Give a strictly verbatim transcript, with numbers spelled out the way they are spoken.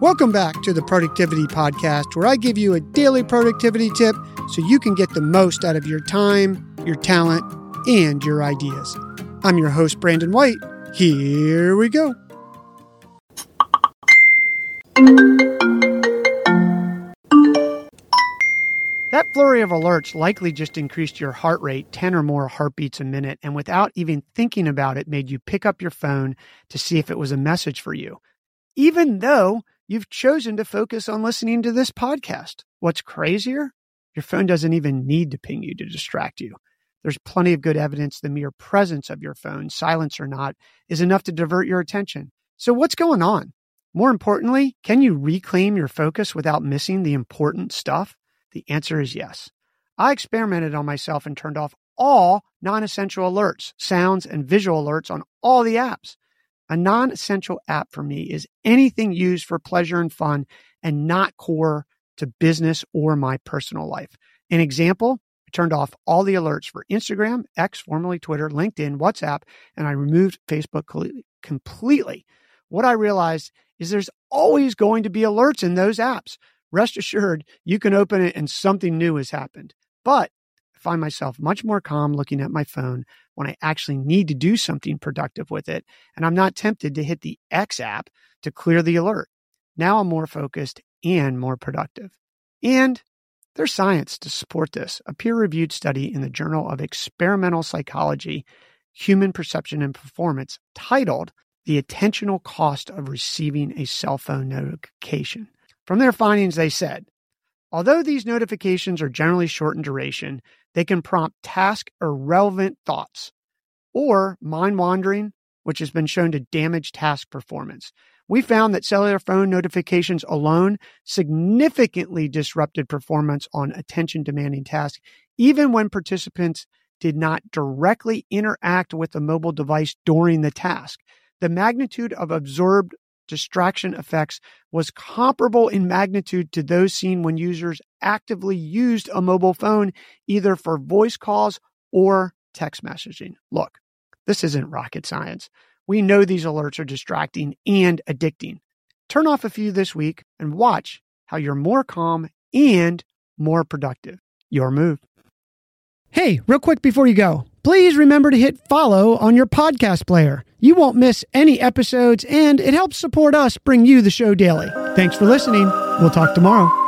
Welcome back to the Productivity Podcast, where I give you a daily productivity tip so you can get the most out of your time, your talent, and your ideas. I'm your host, Brandon White. Here we go. That flurry of alerts likely just increased your heart rate ten or more heartbeats a minute, and without even thinking about it, made you pick up your phone to see if it was a message for you, even though you've chosen to focus on listening to this podcast. What's crazier? Your phone doesn't even need to ping you to distract you. There's plenty of good evidence the mere presence of your phone, silence or not, is enough to divert your attention. So what's going on? More importantly, can you reclaim your focus without missing the important stuff? The answer is yes. I experimented on myself and turned off all non-essential alerts, sounds, and visual alerts on all the apps. A non-essential app for me is anything used for pleasure and fun and not core to business or my personal life. An example, I turned off all the alerts for Instagram, X, formerly Twitter, LinkedIn, WhatsApp, and I removed Facebook completely. What I realized is there's always going to be alerts in those apps. Rest assured, you can open it and something new has happened. But I find myself much more calm looking at my phone when I actually need to do something productive with it, and I'm not tempted to hit the X app to clear the alert. Now I'm more focused and more productive. And there's science to support this. A peer-reviewed study in the Journal of Experimental Psychology, Human Perception and Performance, titled The Attentional Cost of Receiving a Cell Phone Notification. From their findings, they said, although these notifications are generally short in duration, they can prompt task or relevant thoughts or mind wandering, which has been shown to damage task performance. We found that cellular phone notifications alone significantly disrupted performance on attention-demanding tasks, even when participants did not directly interact with the mobile device during the task. The magnitude of observed distraction effects was comparable in magnitude to those seen when users actively used a mobile phone, either for voice calls or text messaging. Look, this isn't rocket science. We know these alerts are distracting and addicting. Turn off a few this week and watch how you're more calm and more productive. Your move. Hey, real quick before you go, please remember to hit follow on your podcast player. You won't miss any episodes, and it helps support us bring you the show daily. Thanks for listening. We'll talk tomorrow.